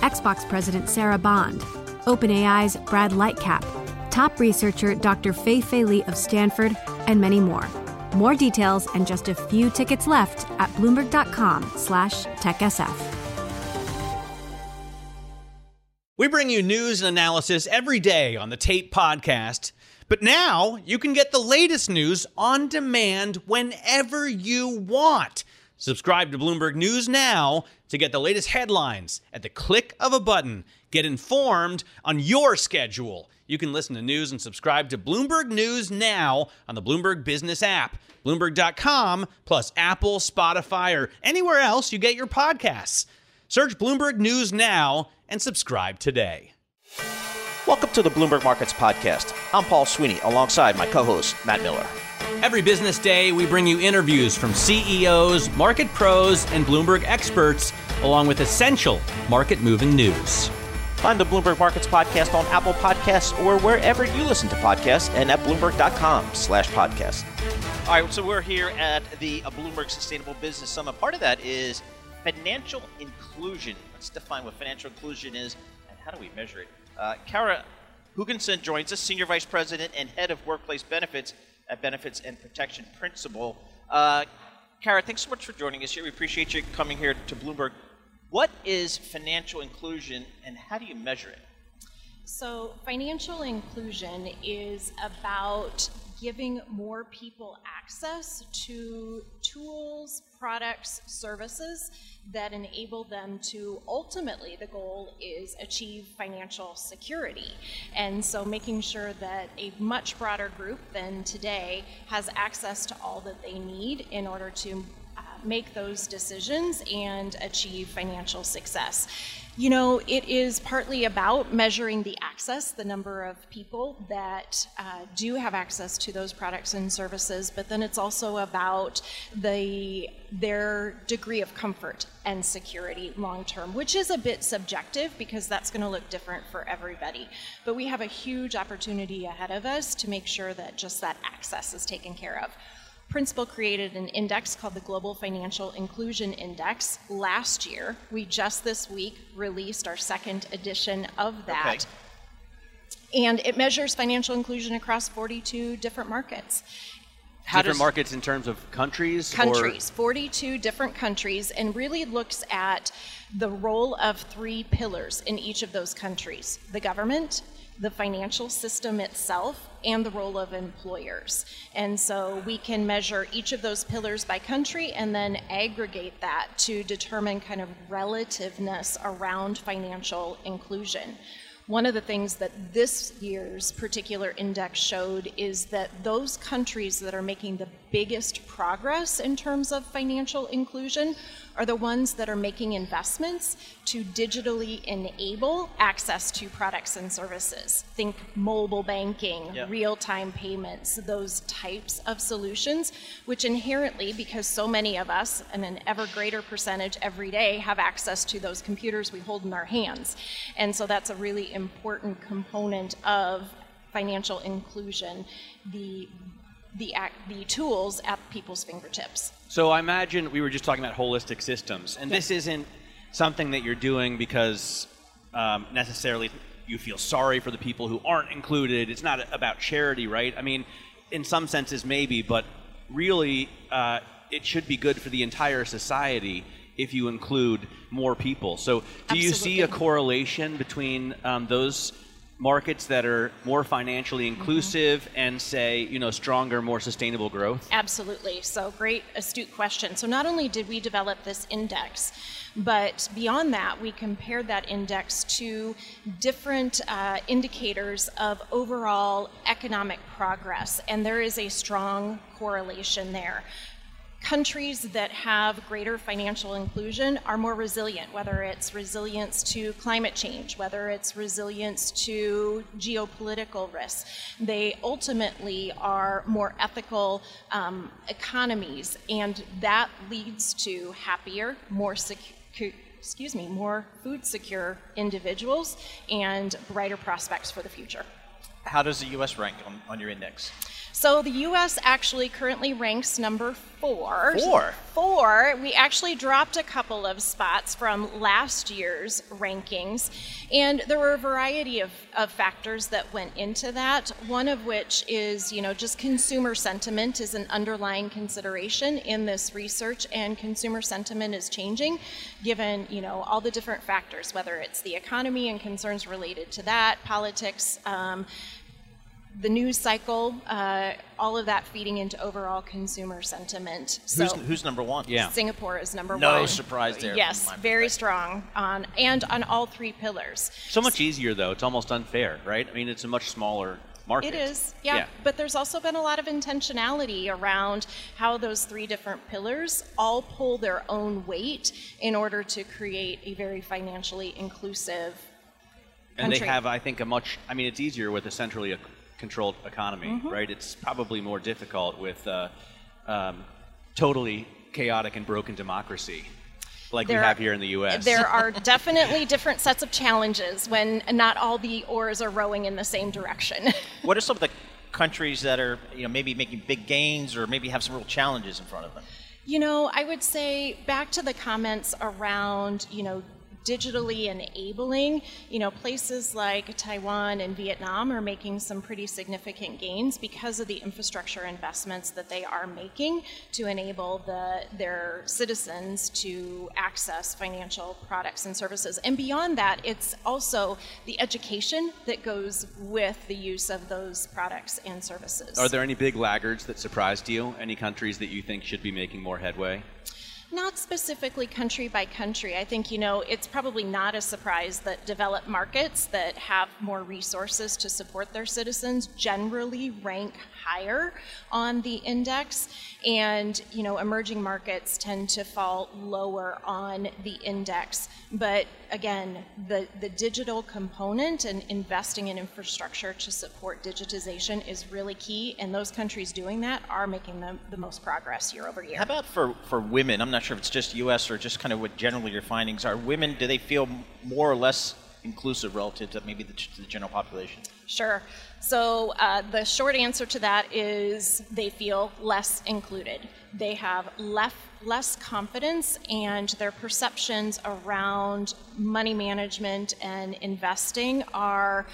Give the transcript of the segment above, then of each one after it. Xbox President Sarah Bond, OpenAI's Brad Lightcap, top researcher Dr. Fei-Fei Li of Stanford, and many more. More details and just a few tickets left at Bloomberg.com/TechSF. We bring you news and analysis every day on the Tape Podcast. But now you can get the latest news on demand whenever you want. Subscribe to Bloomberg News Now to get the latest headlines at the click of a button. Get informed on your schedule. You can listen to news and subscribe to Bloomberg News Now on the Bloomberg Business app, Bloomberg.com, plus Apple, Spotify, or anywhere else you get your podcasts. Search Bloomberg News Now and subscribe today. Welcome to the Bloomberg Markets Podcast. I'm Paul Sweeney, alongside my co-host, Matt Miller. Every business day, we bring you interviews from CEOs, market pros, and Bloomberg experts, along with essential market-moving news. Find the Bloomberg Markets Podcast on Apple Podcasts or wherever you listen to podcasts and at Bloomberg.com/podcast. All right, so we're here at the Bloomberg Sustainable Business Summit. Part of that is financial inclusion. Let's define what financial inclusion is and how do we measure it. Kara Hugensen joins us, Senior Vice President and Head of Workplace Benefits at Benefits and Protection Principal. Kara, thanks so much for joining us here. We appreciate you coming here to Bloomberg. What is financial inclusion and how do you measure it? So financial inclusion is about giving more people access to tools, products, services that enable them to ultimately, the goal is achieve financial security. And so making sure that a much broader group than today has access to all that they need in order to make those decisions and achieve financial success. You know, it is partly about measuring the access, the number of people that do have access to those products and services, but then it's also about their degree of comfort and security long term, which is a bit subjective because that's going to look different for everybody. But we have a huge opportunity ahead of us to make sure that just that access is taken care of. Principal created an index called the Global Financial Inclusion Index last year. We just this week released our second edition of that. Okay. And it measures financial inclusion across 42 different markets. Markets in terms of countries? 42 different countries, and really looks at the role of three pillars in each of those countries: the government, the financial system itself, and the role of employers. And so we can measure each of those pillars by country and then aggregate that to determine kind of relativeness around financial inclusion. One of the things that this year's particular index showed is that those countries that are making the biggest progress in terms of financial inclusion are the ones that are making investments to digitally enable access to products and services. Think mobile banking, real-time payments, those types of solutions, which inherently, because so many of us, and an ever greater percentage every day, have access to those computers we hold in our hands. And so that's a really important component of financial inclusion, the tools at people's fingertips. So I imagine we were just talking about holistic systems, and this isn't something that you're doing because necessarily you feel sorry for the people who aren't included. It's not about charity, right? I mean, in some senses maybe, but really it should be good for the entire society if you include more people. So do you see a correlation between those markets that are more financially inclusive and, say, you know, stronger, more sustainable growth? Absolutely. So great, astute question. So not only did we develop this index, but beyond that, we compared that index to different indicators of overall economic progress, and there is a strong correlation there. Countries that have greater financial inclusion are more resilient, whether it's resilience to climate change, whether it's resilience to geopolitical risks. They ultimately are more ethical economies, and that leads to happier, more secure, more food secure individuals and brighter prospects for the future. How does the U.S. rank on your index? So the U.S. actually currently ranks number four. Four. We actually dropped a couple of spots from last year's rankings, and there were a variety of factors that went into that, one of which is, you know, just consumer sentiment is an underlying consideration in this research, and consumer sentiment is changing given, you know, all the different factors, whether it's the economy and concerns related to that, politics, the news cycle, all of that feeding into overall consumer sentiment. So who's number one? Yeah. Singapore is number one. No surprise there. Yes, very strong on all three pillars. So much easier, though. It's almost unfair, right? I mean, it's a much smaller market. It is, yeah. But there's also been a lot of intentionality around how those three different pillars all pull their own weight in order to create a very financially inclusive country. And they have, I think, it's easier with a centrally controlled economy, right? It's probably more difficult with totally chaotic and broken democracy like we have here in the U.S. There are definitely different sets of challenges when not all the oars are rowing in the same direction. What are some of the countries that are, you know, maybe making big gains or maybe have some real challenges in front of them? You know, I would say back to the comments around, you know, digitally enabling, you know, places like Taiwan and Vietnam are making some pretty significant gains because of the infrastructure investments that they are making to enable their citizens to access financial products and services. And beyond that, it's also the education that goes with the use of those products and services. Are there any big laggards that surprised you? Any countries that you think should be making more headway? Not specifically country by country. I think, you know, it's probably not a surprise that developed markets that have more resources to support their citizens generally rank higher on the index. And, you know, emerging markets tend to fall lower on the index. But again, the digital component and investing in infrastructure to support digitization is really key. And those countries doing that are making the most progress year over year. How about for women? I'm not sure if it's just U.S. or just kind of what generally your findings are. Women, do they feel more or less inclusive relative to maybe the general population? Sure. So the short answer to that is they feel less included. They have less confidence, and their perceptions around money management and investing are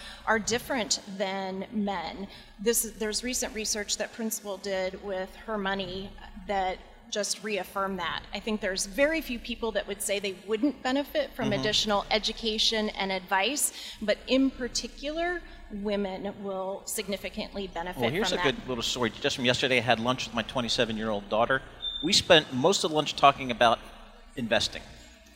different than men. There's recent research that Principal did with Her Money that just reaffirm that. I think there's very few people that would say they wouldn't benefit from additional education and advice, but in particular, women will significantly benefit from that. Well, here's a good little story. Just from yesterday, I had lunch with my 27-year-old daughter. We spent most of lunch talking about investing.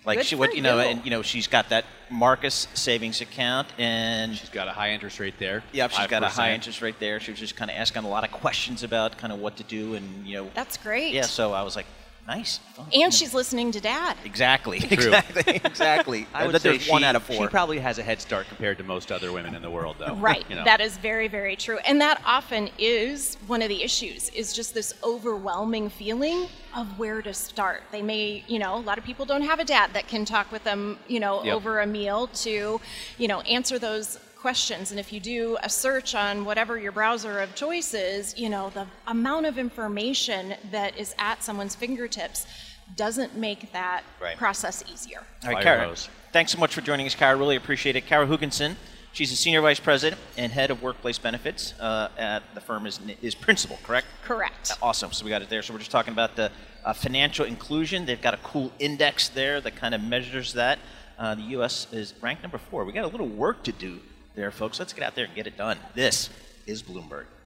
Like she would, you know, and you know, she's got that Marcus savings account, and she's got a high interest rate there. Yep, she's got a high interest rate there. She was just kind of asking a lot of questions about kind of what to do, and you know. That's great. Yeah, so I was like, nice. Fun. And she's listening to Dad. Exactly. True. Exactly. I would say one out of four. She probably has a head start compared to most other women in the world, though. Right. You know. That is very, very true, and that often is one of the issues. Is just this overwhelming feeling of where to start. They may, you know, a lot of people don't have a dad that can talk with them, you know, over a meal to, you know, answer those questions. And if you do a search on whatever your browser of choice is, you know, the amount of information that is at someone's fingertips doesn't make that process easier. All right, Kara, thanks so much for joining us, Kara. Really appreciate it. Kara Hugensen, she's a Senior Vice President and Head of Workplace Benefits at the firm is Principal, correct? Correct. Awesome. So we got it there. So we're just talking about the financial inclusion. They've got a cool index there that kind of measures that. The U.S. is ranked number 4. We got a little work to do there, folks. Let's get out there and get it done. This is Bloomberg.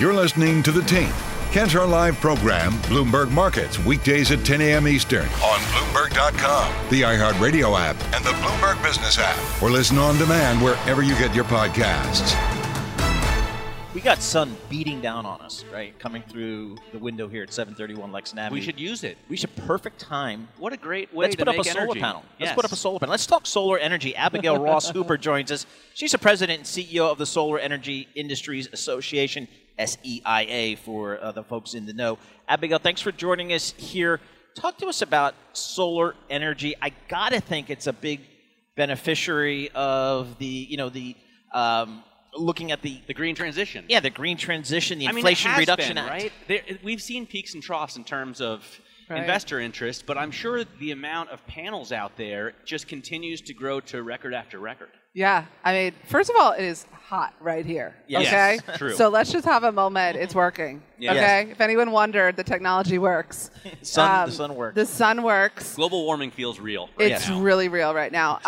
You're listening to The Tape, Qatar Live program, Bloomberg Markets, weekdays at 10 a.m. Eastern on Bloomberg.com, the iHeartRadio app, and the Bloomberg Business app, or listen on demand wherever you get your podcasts. We got sun beating down on us, right, coming through the window here at 731 Lexington Avenue. We should use it. We should perfect time. What a great way to make energy. Let's put up a solar panel. Let's put up a solar panel. Let's talk solar energy. Abigail Ross Hopper joins us. She's the president and CEO of the Solar Energy Industries Association, SEIA, for the folks in the know. Abigail, thanks for joining us here. Talk to us about solar energy. I gotta think it's a big beneficiary of the, looking at the green transition. Yeah, the green transition, the Inflation Reduction Act. Right? We've seen peaks and troughs in terms of investor interest, but I'm sure the amount of panels out there just continues to grow to record after record. Yeah, first of all, it is hot right here. Yes. Okay, true. So let's just have a moment. It's working. Yes. Okay, if anyone wondered, the technology works. The sun works. Global warming feels real. Really real right now.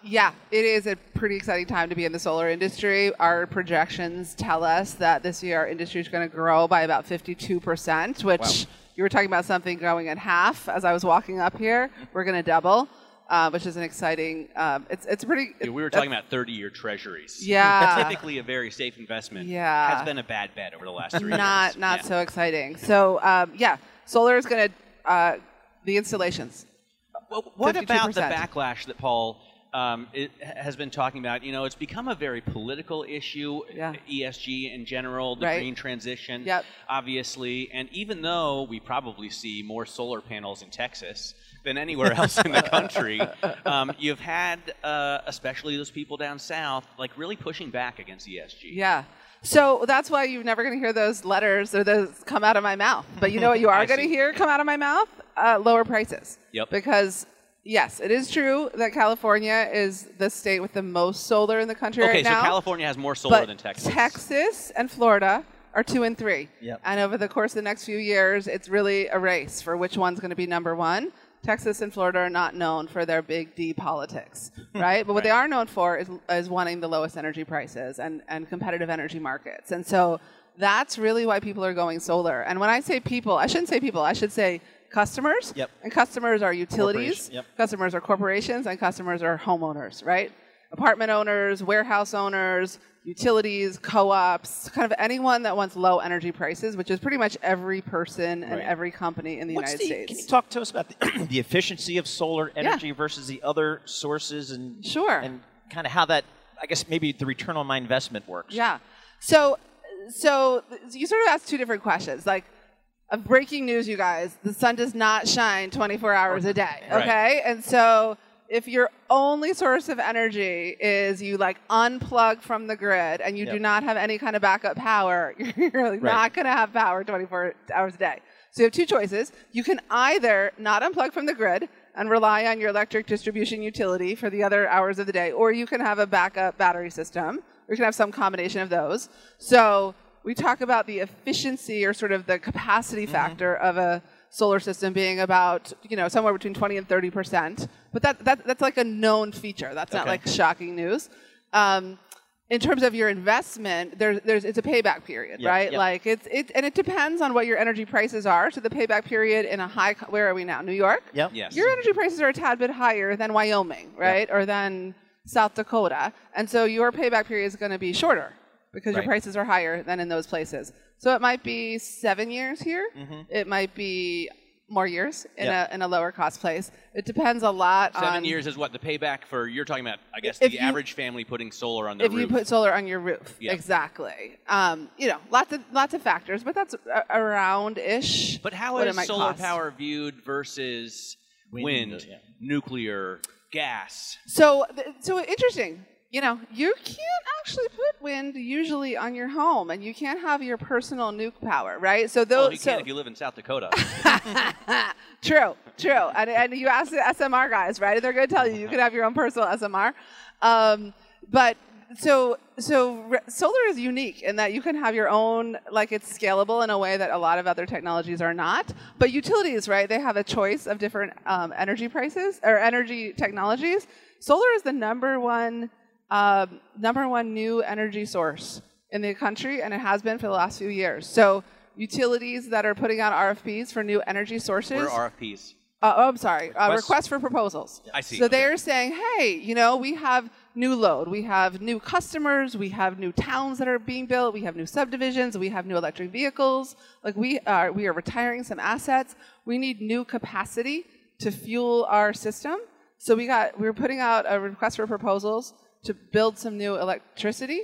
It is a pretty exciting time to be in the solar industry. Our projections tell us that this year our industry is going to grow by about 52%, which you were talking about something growing at half as I was walking up here. We're going to double. Which is an exciting, it's pretty... we were talking about 30-year treasuries. Yeah. Typically a very safe investment. Yeah. Has been a bad bet over the last 3 years. Not so exciting. So, solar is going to, the installations. Well, what 52%. About the backlash that Paul has been talking about? It's become a very political issue, ESG in general, the green transition, obviously. And even though we probably see more solar panels in Texas than anywhere else in the country, you've had, especially those people down south, really pushing back against ESG. Yeah. So that's why you're never going to hear those letters or those come out of my mouth. But you know what you are going to hear come out of my mouth? Lower prices. Yep. Because, yes, it is true that California is the state with the most solar in the country right now. Okay, so California has more solar than Texas. Texas and Florida are 2 and 3. Yep. And over the course of the next few years, it's really a race for which one's going to be number one. Texas and Florida are not known for their big D politics, right? But what they are known for is wanting the lowest energy prices and competitive energy markets. And so that's really why people are going solar. And when I say people, I shouldn't say people. I should say customers. Yep. And customers are utilities. Yep. Customers are corporations. And customers are homeowners, right? Apartment owners, warehouse owners, utilities, co-ops, kind of anyone that wants low energy prices, which is pretty much every person and every company in the United States. Can you talk to us about the efficiency of solar energy versus the other sources and kind of how that, I guess, maybe the return on my investment works? Yeah. So you sort of asked two different questions. Breaking news, you guys, the sun does not shine 24 hours a day, okay? Right. And so if your only source of energy is you unplug from the grid and you do not have any kind of backup power, you're not going to have power 24 hours a day. So you have two choices. You can either not unplug from the grid and rely on your electric distribution utility for the other hours of the day, or you can have a backup battery system, or you can have some combination of those. So we talk about the efficiency or sort of the capacity factor of a solar system being about, somewhere between 20 and 30%. But that's a known feature. That's not shocking news. In terms of your investment, it's a payback period, right? Yeah. And it depends on what your energy prices are. So the payback period in where are we now? New York? Yep. Yes. Your energy prices are a tad bit higher than Wyoming, right? Yep. Or than South Dakota. And so your payback period is going to be shorter because your prices are higher than in those places. So it might be 7 years here. Mm-hmm. It might be more years in a lower cost place. It depends a lot on... 7 years is what? The payback for, you're talking about, I guess, average family putting solar on their roof. If you put solar on your roof, exactly. Lots of factors, but that's around-ish. But how is solar power viewed versus wind, nuclear, gas? So interesting. you know, you can't actually put wind usually on your home, and you can't have your personal nuke power, right? So those. Well, you can if you live in South Dakota. True. And you ask the SMR guys, right? They're going to tell you you can have your own personal SMR. So solar is unique in that you can have your own, like it's scalable in a way that a lot of other technologies are not. But utilities, right, they have a choice of different energy prices or energy technologies. Solar is the number one new energy source in the country, and it has been for the last few years. So utilities that are putting out RFPs for new energy sources. What are RFPs? Requests for proposals. I see. So they're saying, hey, you know, we have new load, we have new customers, we have new towns that are being built, we have new subdivisions, we have new electric vehicles. Like we are retiring some assets. We need new capacity to fuel our system. So we're putting out a request for proposals to build some new electricity.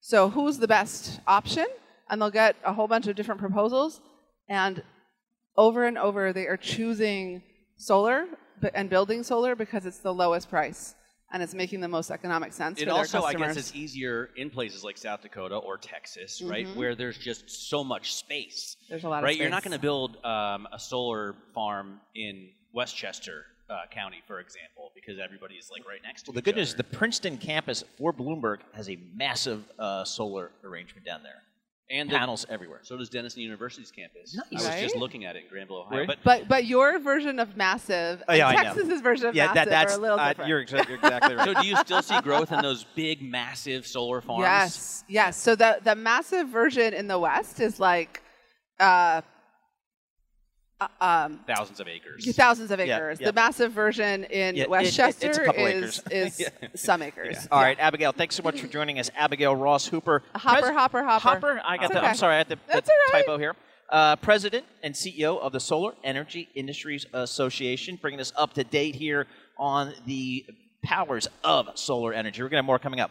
So who's the best option? And they'll get a whole bunch of different proposals. And over, they are choosing solar and building solar because it's the lowest price and it's making the most economic sense for their customers. I guess it's easier in places like South Dakota or Texas, right, where there's just so much space. There's a lot of space. You're not going to build a solar farm in Westchester County, for example, because everybody's like right next to each other. Well, the good news is the Princeton campus for Bloomberg has a massive solar arrangement down there. And panels everywhere. So does Denison University's campus. Nice. I was just looking at it in Granville, Ohio. But your version of massive, Texas's version of massive are a little different. You're exactly right. So do you still see growth in those big, massive solar farms? Yes. So the massive version in the West is like... thousands of acres. Yeah. The massive version in Westchester is some acres. Yeah. All right, Abigail, thanks so much for joining us. Abigail Ross Hopper. Hopper. I'm sorry, I had the typo here. President and CEO of the Solar Energy Industries Association, bringing us up to date here on the powers of solar energy. We're going to have more coming up.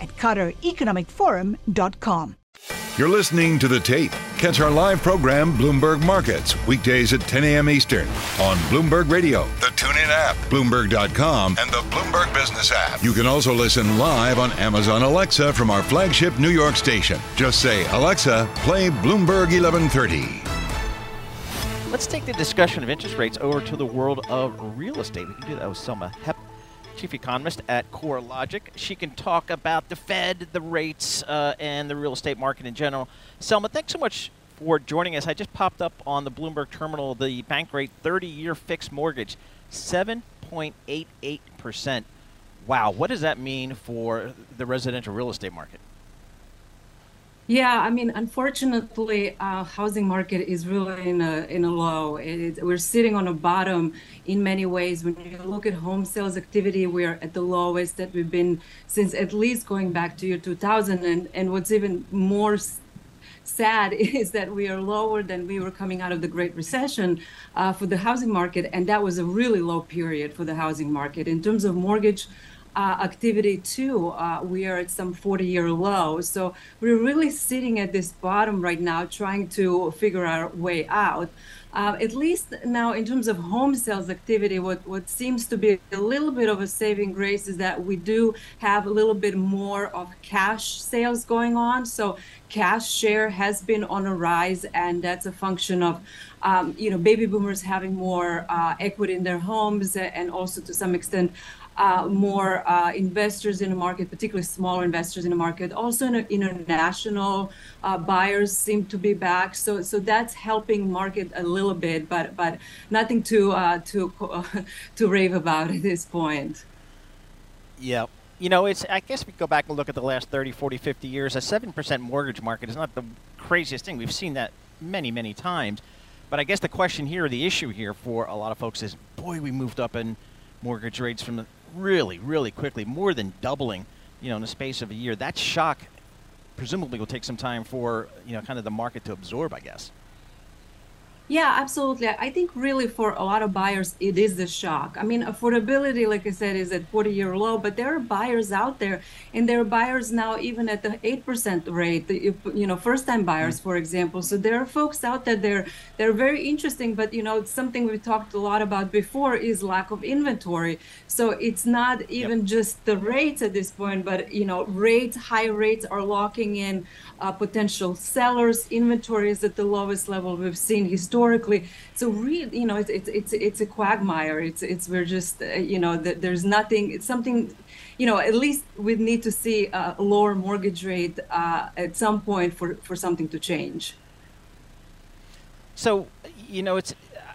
at QatarEconomicForum.com. You're listening to The Tape. Catch our live program, Bloomberg Markets, weekdays at 10 a.m. Eastern on Bloomberg Radio, the TuneIn app, Bloomberg.com, and the Bloomberg Business app. You can also listen live on Amazon Alexa from our flagship New York station. Just say, Alexa, play Bloomberg 1130. Let's take the discussion of interest rates over to the world of real estate. We can do that with Selma Hepp, chief economist at CoreLogic. She can talk about the Fed, the rates, and the real estate market in general. Selma, thanks so much for joining us. I just popped up on the Bloomberg terminal, the bank rate 30-year fixed mortgage, 7.88%. Wow, what does that mean for the residential real estate market? Yeah, I mean, unfortunately, housing market is really in a low. We're sitting on a bottom in many ways. When you look at home sales activity, we are at the lowest that we've been since at least going back to year 2000. And what's even more sad is that we are lower than we were coming out of the Great Recession for the housing market. And that was a really low period for the housing market. In terms of mortgage activity too, we are at some 40-year low. So we're really sitting at this bottom right now, trying to figure our way out. At least now in terms of home sales activity, what seems to be a little bit of a saving grace is that we do have a little bit more of cash sales going on. So cash share has been on a rise, and that's a function of baby boomers having more equity in their homes, and also to some extent more investors in the market, particularly smaller investors in the market. Also, international buyers seem to be back, so that's helping market a little bit, but nothing to rave about at this point. Yeah, you know, it's. I guess we go back and look at the last 30, 40, 50 years. A 7% mortgage market is not the craziest thing. We've seen that many, many times. But I guess the question here, the issue here for a lot of folks is, boy, we moved up in mortgage rates from really, really quickly, more than doubling, you know, in the space of a year. That shock presumably will take some time for, kind of the market to absorb, I guess. Yeah, absolutely. I think really for a lot of buyers, it is a shock. I mean, affordability, like I said, is at 40-year low, but there are buyers out there, and there are buyers now even at the 8% rate, first-time buyers, for example. So there are folks out there, they're very interesting, but, it's something we've talked a lot about before is lack of inventory. So it's not even just the rates at this point, but, high rates are locking in potential sellers. Inventory is at the lowest level we've seen historically. So really, it's a quagmire. It's we're just, there's nothing. It's something, at least we need to see a lower mortgage rate at some point for something to change. So,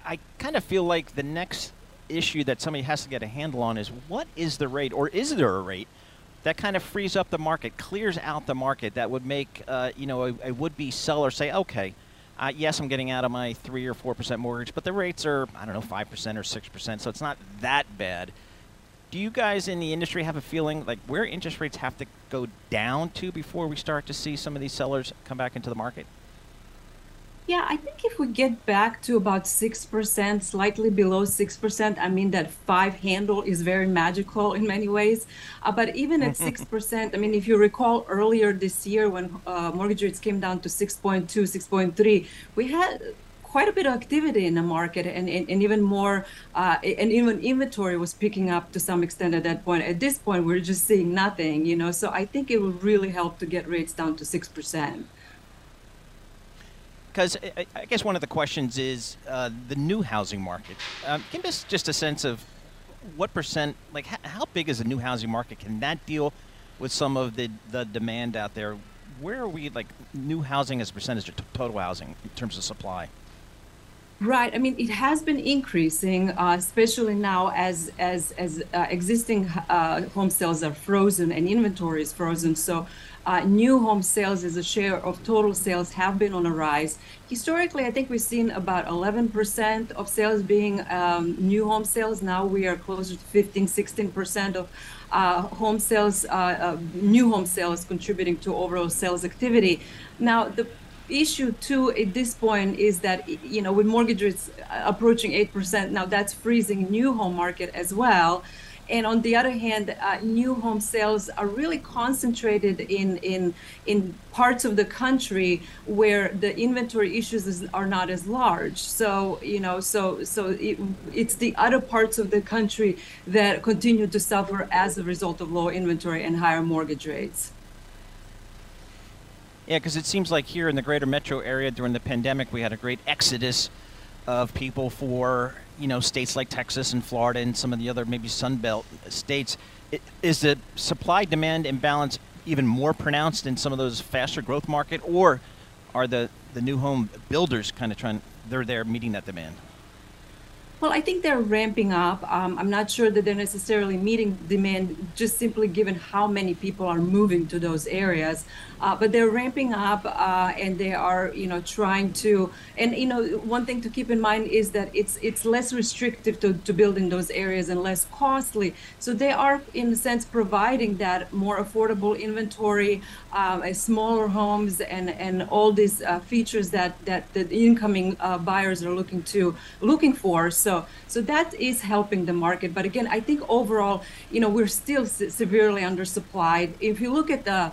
I kind of feel like the next issue that somebody has to get a handle on is what is the rate, or is there a rate that kind of frees up the market, clears out the market, that would make a would-be seller say, okay, yes, I'm getting out of my 3 or 4% mortgage, but the rates are, 5% or 6%, so it's not that bad. Do you guys in the industry have a feeling like where interest rates have to go down to before we start to see some of these sellers come back into the market? Yeah, I think if we get back to about 6%, slightly below 6%, I mean, that 5 handle is very magical in many ways. But even at 6%, I mean, if you recall earlier this year when mortgage rates came down to 6.2, 6.3, we had quite a bit of activity in the market, and even more, and even inventory was picking up to some extent at that point. At this point, we're just seeing nothing, so I think it would really help to get rates down to 6%. Because I guess one of the questions is the new housing market. Give us just a sense of what percent, like how big is the new housing market? Can that deal with some of the demand out there? Where are we, like new housing as a percentage of total housing in terms of supply? Right. I mean, it has been increasing, especially now as existing home sales are frozen and inventory is frozen. So new home sales as a share of total sales have been on a rise. Historically, I think we've seen about 11% of sales being new home sales. Now we are closer to 15, 16% of home sales, new home sales contributing to overall sales activity. Now, the issue too at this point is that with mortgage rates approaching 8%, now that's freezing new home market as well. And on the other hand, new home sales are really concentrated in parts of the country where the inventory issues are not as large. So it's the other parts of the country that continue to suffer as a result of low inventory and higher mortgage rates. Yeah, because it seems like here in the greater metro area during the pandemic, we had a great exodus of people for, states like Texas and Florida and some of the other maybe Sunbelt states. Is the supply-demand imbalance even more pronounced in some of those faster growth market, or are the new home builders kind of they're meeting that demand? Well, I think they're ramping up. I'm not sure that they're necessarily meeting demand, just simply given how many people are moving to those areas. But they're ramping up, and they are, trying to. And one thing to keep in mind is that it's less restrictive to build in those areas and less costly. So they are, in a sense, providing that more affordable inventory, smaller homes, and all these features that the incoming buyers are looking for. So that is helping the market. But again, I think overall, we're still severely undersupplied. If you look at the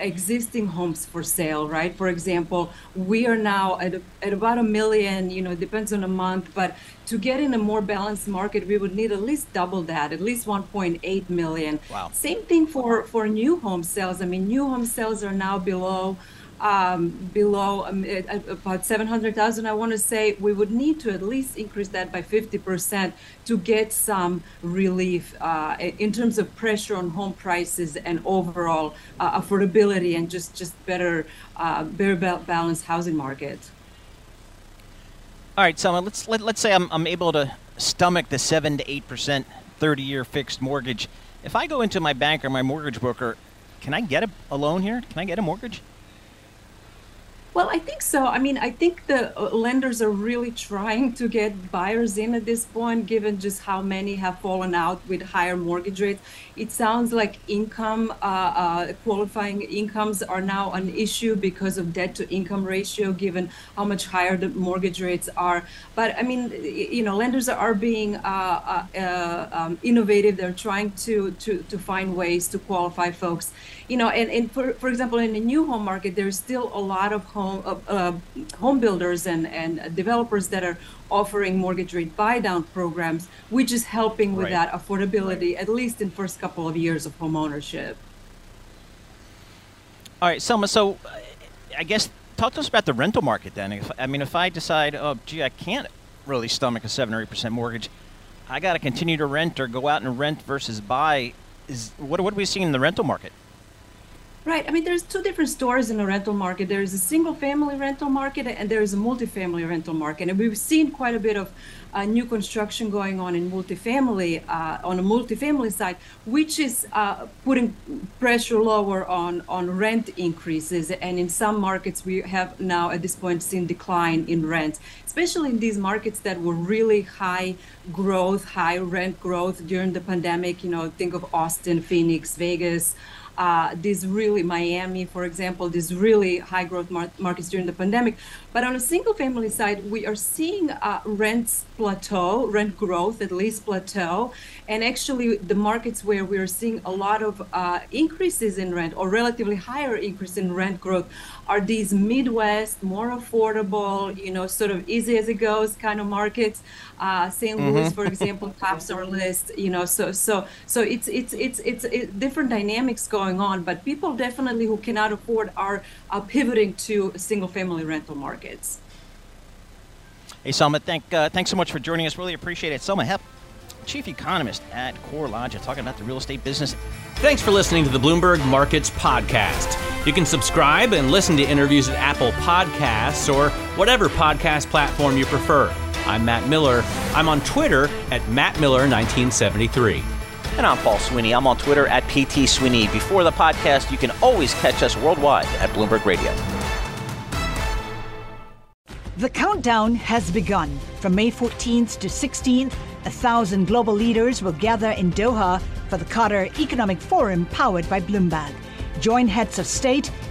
existing homes for sale, right? For example, we are now at about 1 million, it depends on a month, but to get in a more balanced market, we would need at least double that, at least 1.8 million. Wow. Same thing for new home sales. I mean, new home sales are now below about 700,000, I want to say. We would need to at least increase that by 50% to get some relief in terms of pressure on home prices and overall affordability and just better balanced housing market. All right, Selma, let's say I'm able to stomach the 7 to 8% 30-year fixed mortgage. If I go into my bank or my mortgage broker, can I get a loan here? Can I get a mortgage? Well, I think so. I mean, I think the lenders are really trying to get buyers in at this point, given just how many have fallen out with higher mortgage rates. It sounds like income, qualifying incomes are now an issue because of debt to income ratio, given how much higher the mortgage rates are. But I mean, you know, lenders are being innovative. They're trying to find ways to qualify folks. You know, and for example, in the new home market, there's still a lot of home builders and developers that are offering mortgage rate buy down programs, which is helping with that affordability, at least in first couple of years of home ownership. All right, Selma, so I guess talk to us about the rental market then. If I decide, oh, gee, I can't really stomach a 7 or 8% mortgage, I got to continue to rent or go out and rent versus buy. What are we seeing in the rental market? Right. I mean, there's two different stories in the rental market. There is a single family rental market and there is a multifamily rental market. And we've seen quite a bit of new construction going on in multifamily, on the multifamily side, which is putting pressure lower on rent increases. And in some markets, we have now at this point seen decline in rents, especially in these markets that were really high growth, high rent growth during the pandemic. You know, think of Austin, Phoenix, Vegas. These really, Miami, for example, these really high growth markets during the pandemic. But on a single family side, we are seeing rents plateau, rent growth at least plateau. And actually the markets where we are seeing a lot of increases in rent or relatively higher increase in rent growth are these Midwest, more affordable, you know, sort of easy as it goes kind of markets. St. Louis, for example, tops our list, you know, so it's different dynamics going on, but people definitely who cannot afford are pivoting to single family rental markets. Hey, Selma, thanks so much for joining us. Really appreciate it. Selma Hepp, Chief Economist at CoreLogic, talking about the real estate business. Thanks for listening to the Bloomberg Markets Podcast. You can subscribe and listen to interviews at Apple Podcasts or whatever podcast platform you prefer. I'm Matt Miller. I'm on Twitter at MattMiller1973. And I'm Paul Sweeney. I'm on Twitter at PT Sweeney. Before the podcast, you can always catch us worldwide at Bloomberg Radio. The countdown has begun. From May 14th to 16th, 1,000 global leaders will gather in Doha for the Qatar Economic Forum powered by Bloomberg. Join heads of state,